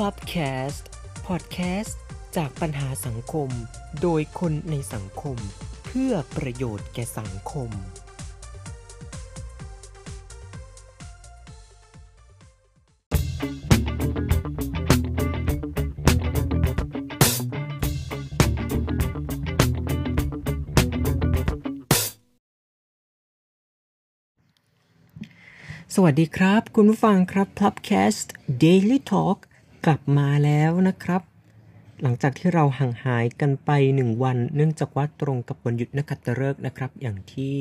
Plubcast Podcast จากปัญหาสังคมโดยคนในสังคมเพื่อประโยชน์แก่สังคมสวัสดีครับคุณผู้ฟังครับ Plubcast Daily Talk กลับมาแล้วนะครับหลังจากที่เราห่างหายกันไป1วันเนื่องจากว่าตรงกับวันหยุดนักขัตฤกษ์นะครับอย่างที่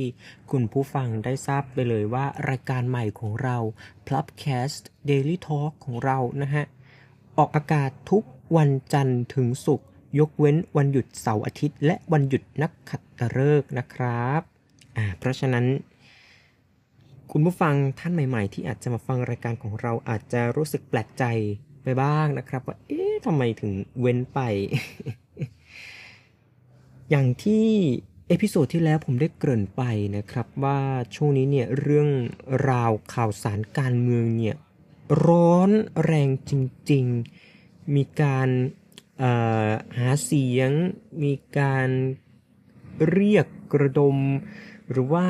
คุณผู้ฟังได้ทราบไปเลยว่ารายการใหม่ของเรา Plubcast Daily Talk ของเรานะฮะออกอากาศทุกวันจันทร์ถึงศุกร์ยกเว้นวันหยุดเสาร์อาทิตย์และวันหยุดนักขัตฤกษ์นะครับเพราะฉะนั้นคุณผู้ฟังท่านใหม่ๆที่อาจจะมาฟังรายการของเราอาจจะรู้สึกแปลกใจไปบ้างนะครับว่าเอ๊ะทำไมถึงเว้นไป อย่างที่เอพิโซดที่แล้วผมได้เกริ่นไปนะครับว่าช่วงนี้เนี่ยเรื่องราวข่าวสารการเมืองเนี่ยร้อนแรงจริงๆมีการหาเสียงมีการเรียกกระดมหรือว่า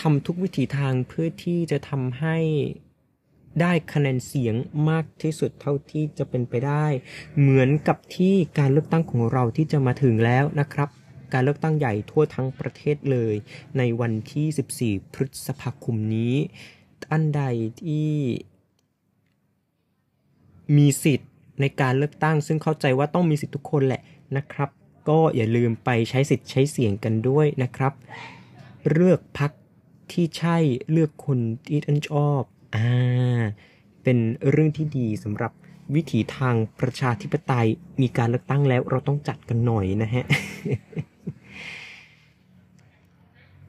ทำทุกวิถีทางเพื่อที่จะทำให้ได้คะแนนเสียงมากที่สุดเท่าที่จะเป็นไปได้เหมือนกับที่การเลือกตั้งของเราที่จะมาถึงแล้วนะครับการเลือกตั้งใหญ่ทั่วทั้งประเทศเลยในวันที่14พฤษภาคมนี้ท่านใดที่มีสิทธิ์ในการเลือกตั้งซึ่งเข้าใจว่าต้องมีสิทธิ์ทุกคนแหละนะครับก็อย่าลืมไปใช้สิทธิ์ใช้เสียงกันด้วยนะครับเลือกพรรคที่ใช่เลือกคนที่ท่านชอบเป็นเรื่องที่ดีสำหรับวิถีทางประชาธิปไตยมีการเลือกตั้งแล้วเราต้องจัดกันหน่อยนะฮะ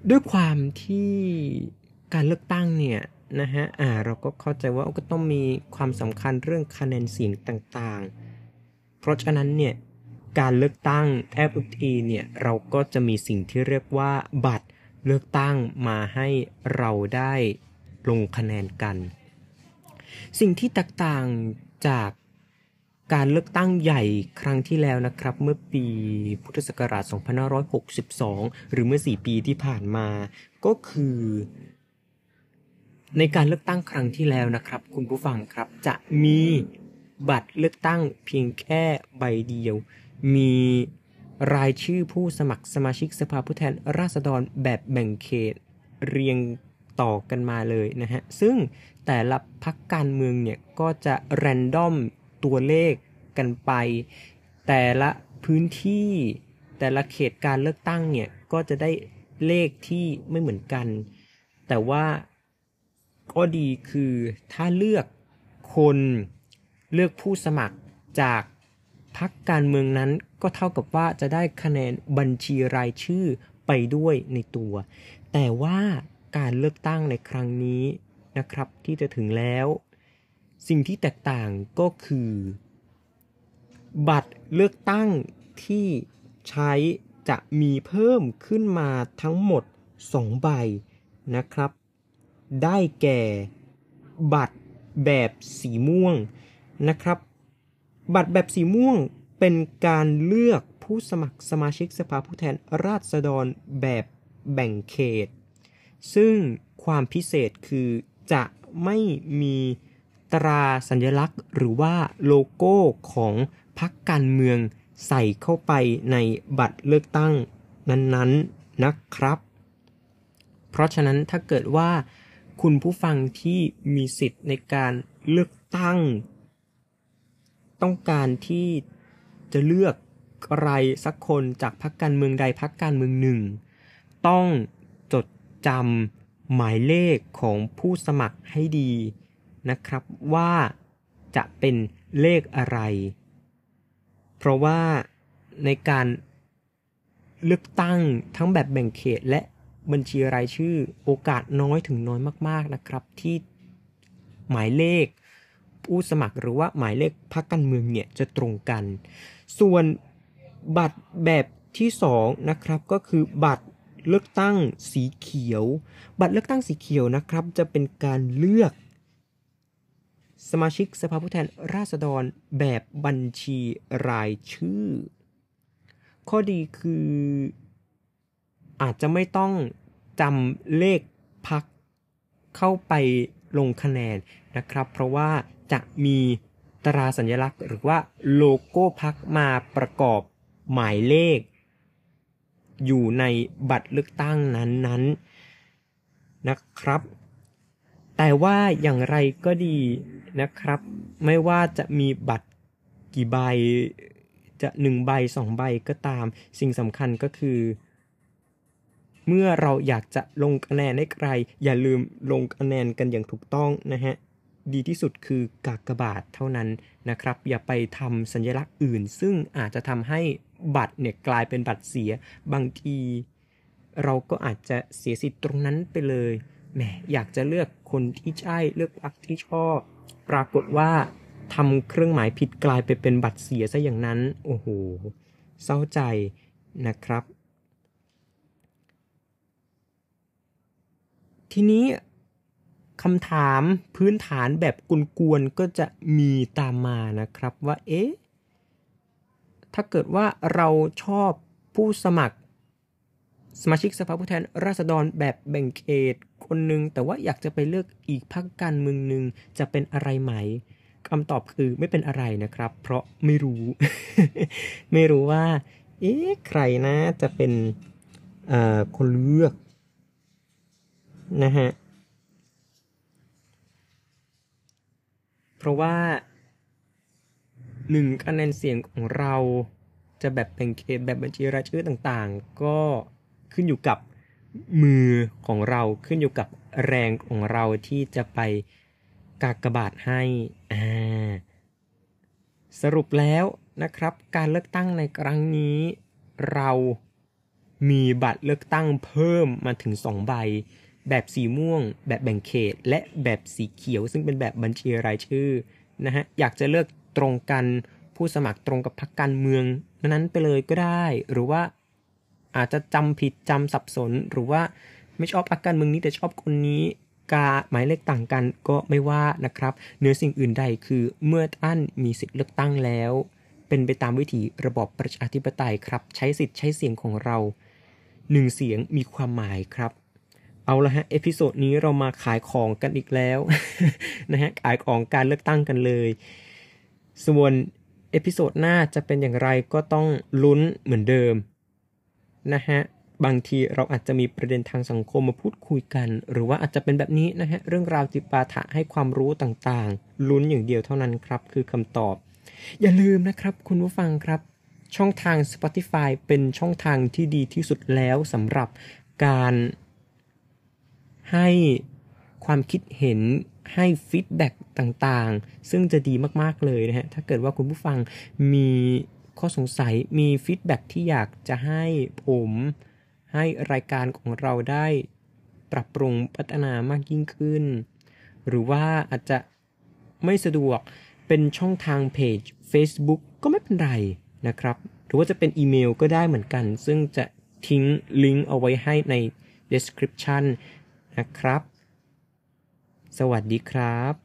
ด้วยความที่การเลือกตั้งเนี่ยนะฮะเราก็เข้าใจว่าก็ต้องมีความสำคัญเรื่องคะแนนเสียงต่างๆเพราะฉะนั้นเนี่ยการเลือกตั้งแทบทุกทีเนี่ยเราก็จะมีสิ่งที่เรียกว่าบัตรเลือกตั้งมาให้เราได้ลงคะแนนกันสิ่งที่แตกต่างจากการเลือกตั้งใหญ่ครั้งที่แล้วนะครับเมื่อปีพุทธศักราช2562หรือเมื่อ4ปีที่ผ่านมาก็คือในการเลือกตั้งครั้งที่แล้วนะครับคุณผู้ฟังครับจะมีบัตรเลือกตั้งเพียงแค่ใบเดียวมีรายชื่อผู้สมัครสมาชิกสภาผู้แทนราษฎรแบบแบ่งเขตเรียงต่อกันมาเลยนะฮะซึ่งแต่ละพรรคการเมืองเนี่ยก็จะแรนดอมตัวเลขกันไปแต่ละพื้นที่แต่ละเขตการเลือกตั้งเนี่ยก็จะได้เลขที่ไม่เหมือนกันแต่ว่าก็ดีคือถ้าเลือกคนเลือกผู้สมัครจากพรรคการเมืองนั้นก็เท่ากับว่าจะได้คะแนนบัญชีรายชื่อไปด้วยในตัวแต่ว่าการเลือกตั้งในครั้งนี้นะครับที่จะถึงแล้วสิ่งที่แตกต่างก็คือบัตรเลือกตั้งที่ใช้จะมีเพิ่มขึ้นมาทั้งหมด2ใบนะครับได้แก่บัตรแบบสีม่วงนะครับบัตรแบบสีม่วงเป็นการเลือกผู้สมัครสมาชิกสภาผู้แทนราษฎรแบบแบ่งเขตซึ่งความพิเศษคือจะไม่มีตราสัญลักษณ์หรือว่าโลโก้ของพรรคการเมืองใส่เข้าไปในบัตรเลือกตั้งนั้นๆนะครับเพราะฉะนั้นถ้าเกิดว่าคุณผู้ฟังที่มีสิทธิ์ในการเลือกตั้งต้องการที่จะเลือกใครสักคนจากพรรคการเมืองใดพรรคการเมืองหนึ่งต้องจดจำหมายเลขของผู้สมัครให้ดีนะครับว่าจะเป็นเลขอะไรเพราะว่าในการเลือกตั้งทั้งแบบแบ่งเขตและบัญชีรายชื่อโอกาสน้อยถึงน้อยมากๆนะครับที่หมายเลขผู้สมัครหรือว่าหมายเลขพรรคการเมืองเนี่ยจะตรงกันส่วนบัตรแบบที่2นะครับก็คือบัตรเลือกตั้งสีเขียวบัตรเลือกตั้งสีเขียวนะครับจะเป็นการเลือก สมาชิกสภาผู้แทนราษฎรแบบบัญชีรายชื่อข้อดีคืออาจจะไม่ต้องจำเลขพรรคเข้าไปลงคะแนนนะครับเพราะว่าจะมีตราสัญลักษณ์หรือว่าโลโก้พรรคมาประกอบหมายเลขอยู่ในบัตรเลือกตั้งนั้นๆนะครับแต่ว่าอย่างไรก็ดีนะครับไม่ว่าจะมีบัตรกี่ใบจะ1ใบ2ใบก็ตามสิ่งสำคัญก็คือเมื่อเราอยากจะลงคะแนนให้ใครอย่าลืมลงคะแนนกันอย่างถูกต้องนะฮะดีที่สุดคือกากบาทเท่านั้นนะครับอย่าไปทำสัญลักษณ์อื่นซึ่งอาจจะทำให้บัตรเนี่ยกลายเป็นบัตรเสียบางทีเราก็อาจจะเสียสิทธิ์ตรงนั้นไปเลยแหมอยากจะเลือกคนที่ใช่เลือกพรรคที่ชอบปรากฏว่าทำเครื่องหมายผิดกลายไปเป็นบัตรเสียซะอย่างนั้นโอ้โหเศร้าใจนะครับทีนี้คำถามพื้นฐานแบบกวนๆก็จะมีตามมานะครับว่าเอ๊ะถ้าเกิดว่าเราชอบผู้สมัครสมาชิกสภาผู้แทนราษฎรแบบแบ่งเขตคนหนึ่งแต่ว่าอยากจะไปเลือกอีกพรรคการเมืองหนึ่งจะเป็นอะไรไหมคำตอบคือไม่เป็นอะไรนะครับเพราะไม่รู้ ไม่รู้ว่าเอ๊ะใครนะจะเป็นคนเลือกนะฮะเพราะว่า1คะแนนเสียงของเราจะแบบแบ่งเขตแบบบัญชีรายชื่อต่างๆก็ขึ้นอยู่กับมือของเราขึ้นอยู่กับแรงของเราที่จะไปกากบาทให้สรุปแล้วนะครับการเลือกตั้งในครั้งนี้เรามีบัตรเลือกตั้งเพิ่มมาถึง2ใบแบบสีม่วงแบบแบ่งเขตและแบบสีเขียวซึ่งเป็นแบบบัญชีรายชื่อนะฮะอยากจะเลือกตรงกันผู้สมัครตรงกับพรรคการเมืองนั้นไปเลยก็ได้หรือว่าอาจจะจำผิดจำสับสนหรือว่าไม่ชอบพรรคการเมืองนี้แต่ชอบคนนี้กาหมายเลขต่างกันก็ไม่ว่านะครับเหนือสิ่งอื่นใดคือเมื่อท่านมีสิทธิ์เลือกตั้งแล้วเป็นไปตามวิถีระบอบประชาธิปไตยครับใช้สิทธิ์ใช้เสียงของเรา1เสียงมีความหมายครับเอาละฮะเอพิโซดนี้เรามาขายของกันอีกแล้ว นะฮะขายของการเลือกตั้งกันเลยส่วนเอพิโซดหน้าจะเป็นอย่างไรก็ต้องลุ้นเหมือนเดิมนะฮะบางทีเราอาจจะมีประเด็นทางสังคมมาพูดคุยกันหรือว่าอาจจะเป็นแบบนี้นะฮะเรื่องราวจิปาถะให้ความรู้ต่างๆลุ้นอย่างเดียวเท่านั้นครับคือคำตอบอย่าลืมนะครับคุณผู้ฟังครับช่องทาง Spotify เป็นช่องทางที่ดีที่สุดแล้วสำหรับการให้ความคิดเห็นให้ฟีดแบ็กต่างๆซึ่งจะดีมากๆเลยนะฮะถ้าเกิดว่าคุณผู้ฟังมีข้อสงสัยมีฟีดแบ็กที่อยากจะให้ผมให้รายการของเราได้ปรับปรุงพัฒนามากยิ่งขึ้นหรือว่าอาจจะไม่สะดวกเป็นช่องทางเพจ Facebook ก็ไม่เป็นไรนะครับหรือว่าจะเป็นอีเมลก็ได้เหมือนกันซึ่งจะทิ้งลิงก์เอาไว้ให้ใน description นะครับสวัสดีครับ